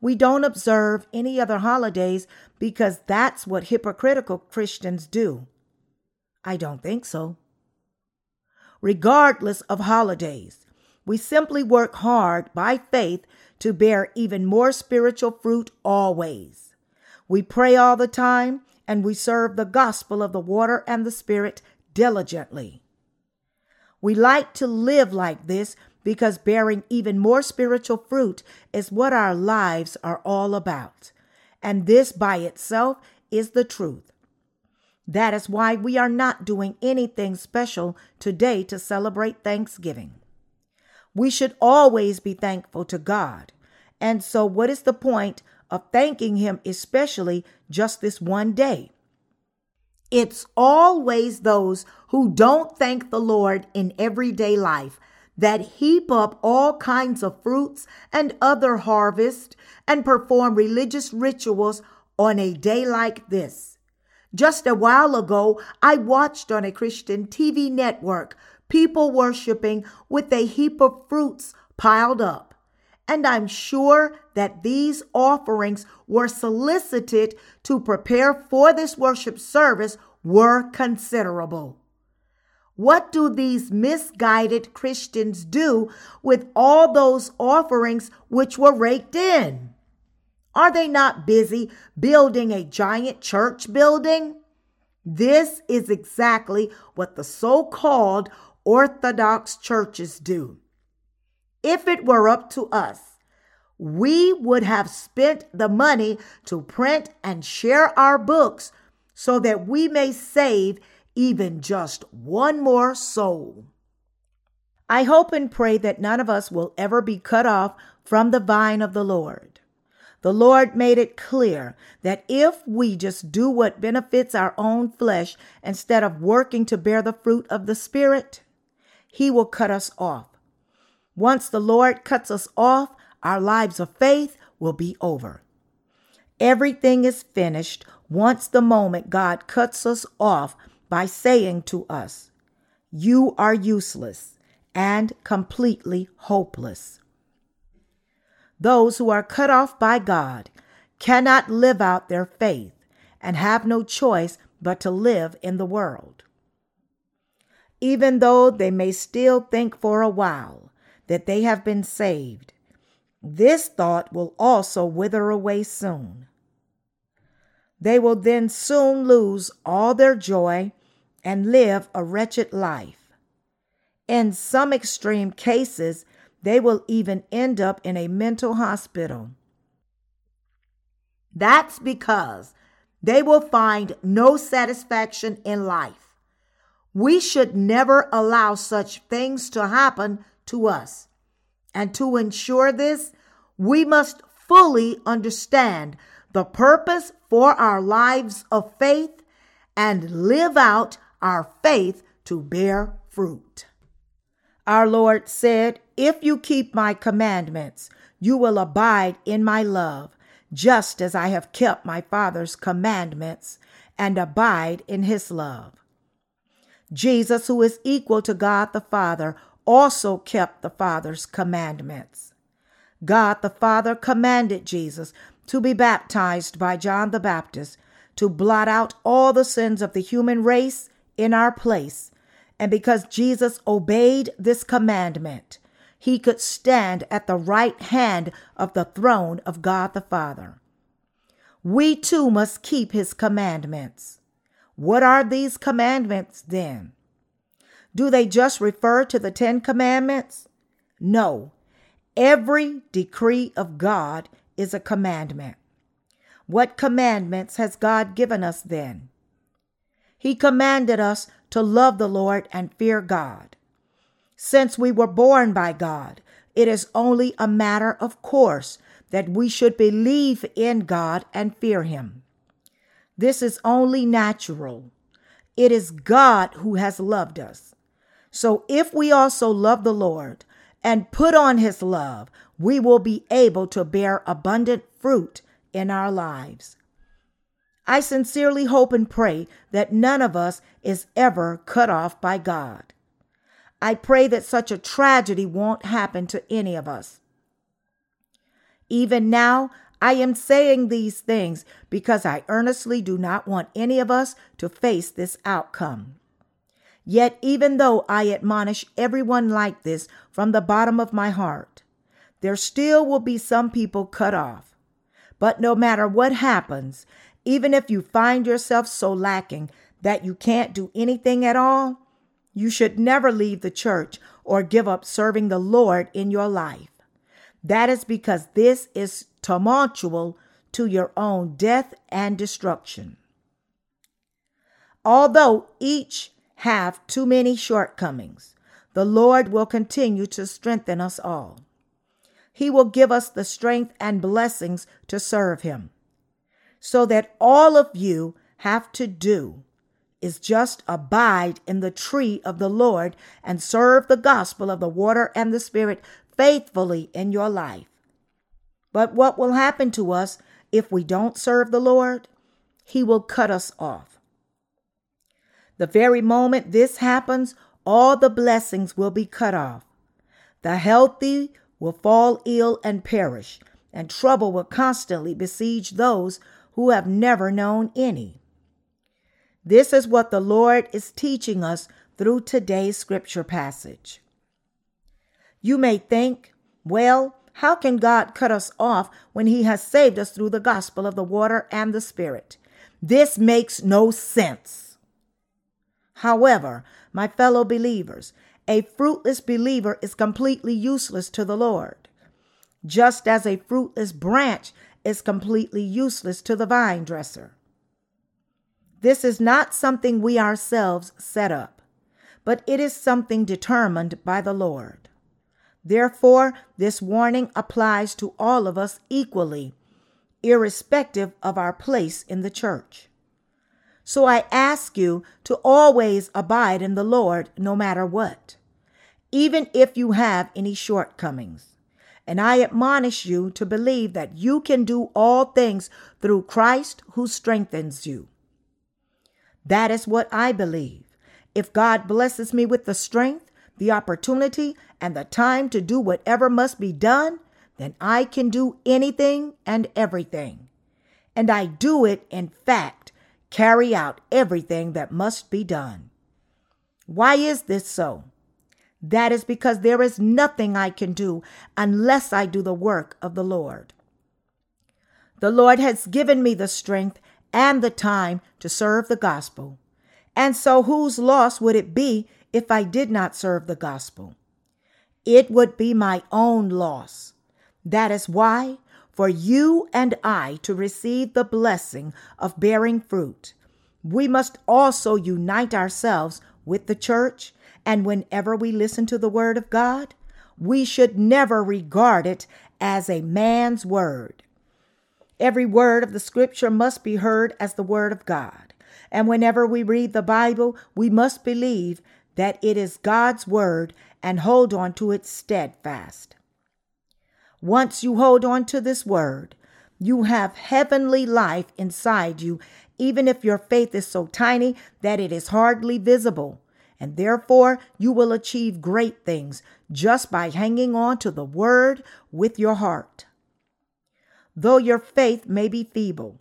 We don't observe any other holidays because that's what hypocritical Christians do. I don't think so. Regardless of holidays, we simply work hard by faith to bear even more spiritual fruit always. We pray all the time and we serve the gospel of the water and the Spirit diligently. We like to live like this because bearing even more spiritual fruit is what our lives are all about. And this by itself is the truth. That is why we are not doing anything special today to celebrate Thanksgiving. We should always be thankful to God. And so what is the point of thanking Him, especially just this one day? It's always those who don't thank the Lord in everyday life that heap up all kinds of fruits and other harvests and perform religious rituals on a day like this. Just a while ago, I watched on a Christian T V network people worshiping with a heap of fruits piled up. And I'm sure that these offerings were solicited to prepare for this worship service were considerable. What do these misguided Christians do with all those offerings which were raked in? Are they not busy building a giant church building? This is exactly what the so-called Orthodox churches do. If it were up to us, we would have spent the money to print and share our books so that we may save even just one more soul. I hope and pray that none of us will ever be cut off from the vine of the Lord. The Lord made it clear that if we just do what benefits our own flesh instead of working to bear the fruit of the Spirit, He will cut us off. Once the Lord cuts us off, our lives of faith will be over. Everything is finished once the moment God cuts us off by saying to us, "You are useless and completely hopeless." Those who are cut off by God cannot live out their faith and have no choice but to live in the world. Even though they may still think for a while that they have been saved, this thought will also wither away soon. They will then soon lose all their joy and live a wretched life. In some extreme cases, they will even end up in a mental hospital. That's because they will find no satisfaction in life. We should never allow such things to happen to us. And to ensure this, we must fully understand the purpose for our lives of faith and live out our faith to bear fruit. Our Lord said, "If you keep my commandments, you will abide in my love, just as I have kept my Father's commandments and abide in his love." Jesus, who is equal to God the Father, also kept the Father's commandments. God the Father commanded Jesus to be baptized by John the Baptist to blot out all the sins of the human race in our place. And because Jesus obeyed this commandment, he could stand at the right hand of the throne of God the Father. We too must keep his commandments. What are these commandments then? Do they just refer to the Ten Commandments? No. Every decree of God is a commandment. What commandments has God given us then? He commanded us to love the Lord and fear God. Since we were born by God, it is only a matter of course that we should believe in God and fear him. This is only natural. It is God who has loved us. So if we also love the Lord and put on his love, we will be able to bear abundant fruit in our lives. I sincerely hope and pray that none of us is ever cut off by God. I pray that such a tragedy won't happen to any of us. Even now, I am saying these things because I earnestly do not want any of us to face this outcome. Yet, even though I admonish everyone like this from the bottom of my heart, there still will be some people cut off. But no matter what happens, even if you find yourself so lacking that you can't do anything at all, you should never leave the church or give up serving the Lord in your life. That is because this is tumultuous to your own death and destruction. Although each have too many shortcomings, the Lord will continue to strengthen us all. He will give us the strength and blessings to serve him. So that all of you have to do is just abide in the tree of the Lord and serve the gospel of the water and the Spirit faithfully in your life. But what will happen to us if we don't serve the Lord? He will cut us off. The very moment this happens, all the blessings will be cut off. The healthy will fall ill and perish, and trouble will constantly besiege those who have never known any. This is what the Lord is teaching us through today's scripture passage. You may think, well, how can God cut us off when he has saved us through the gospel of the water and the Spirit? This makes no sense. However, my fellow believers, a fruitless believer is completely useless to the Lord, just as a fruitless branch is completely useless to the vine dresser. This is not something we ourselves set up, but it is something determined by the Lord. Therefore, this warning applies to all of us equally, irrespective of our place in the church. So I ask you to always abide in the Lord no matter what, even if you have any shortcomings. And I admonish you to believe that you can do all things through Christ who strengthens you. That is what I believe. If God blesses me with the strength, the opportunity, and the time to do whatever must be done, then I can do anything and everything. And I do it, in fact, carry out everything that must be done. Why is this so? That is because there is nothing I can do unless I do the work of the Lord. The Lord has given me the strength and the time to serve the gospel. And so whose loss would it be if I did not serve the gospel? It would be my own loss. That is why, for you and I to receive the blessing of bearing fruit, we must also unite ourselves with the church. And whenever we listen to the word of God, we should never regard it as a man's word. Every word of the scripture must be heard as the word of God. And whenever we read the Bible, we must believe that it is God's word and hold on to it steadfast. Once you hold on to this word, you have heavenly life inside you, even if your faith is so tiny that it is hardly visible. And therefore, you will achieve great things just by hanging on to the word with your heart. Though your faith may be feeble,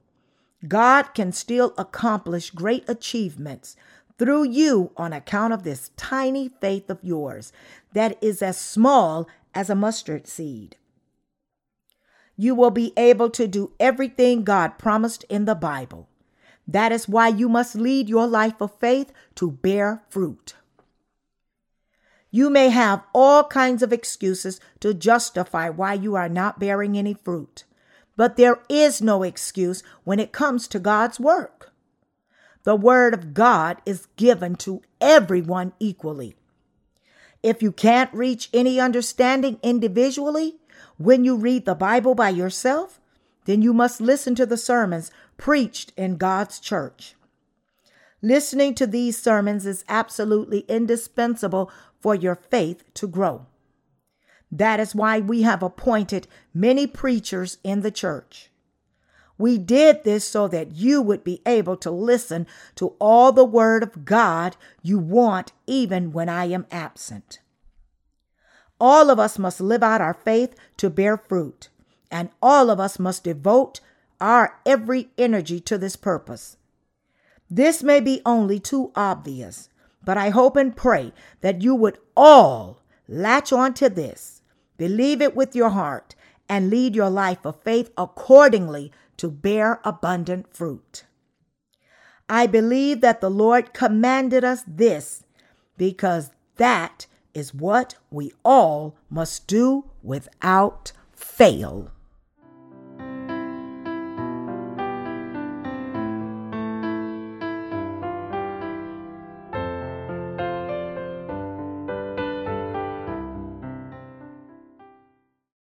God can still accomplish great achievements through you on account of this tiny faith of yours that is as small as a mustard seed. You will be able to do everything God promised in the Bible. That is why you must lead your life of faith to bear fruit. You may have all kinds of excuses to justify why you are not bearing any fruit, but there is no excuse when it comes to God's work. The word of God is given to everyone equally. If you can't reach any understanding individually when you read the Bible by yourself, then you must listen to the sermons preached in God's church. Listening to these sermons is absolutely indispensable for your faith to grow. That is why we have appointed many preachers in the church. We did this so that you would be able to listen to all the word of God you want, even when I am absent. All of us must live out our faith to bear fruit. And all of us must devote our every energy to this purpose. This may be only too obvious, but I hope and pray that you would all latch on to this, believe it with your heart, and lead your life of faith accordingly to bear abundant fruit. I believe that the Lord commanded us this because that is what we all must do without fail.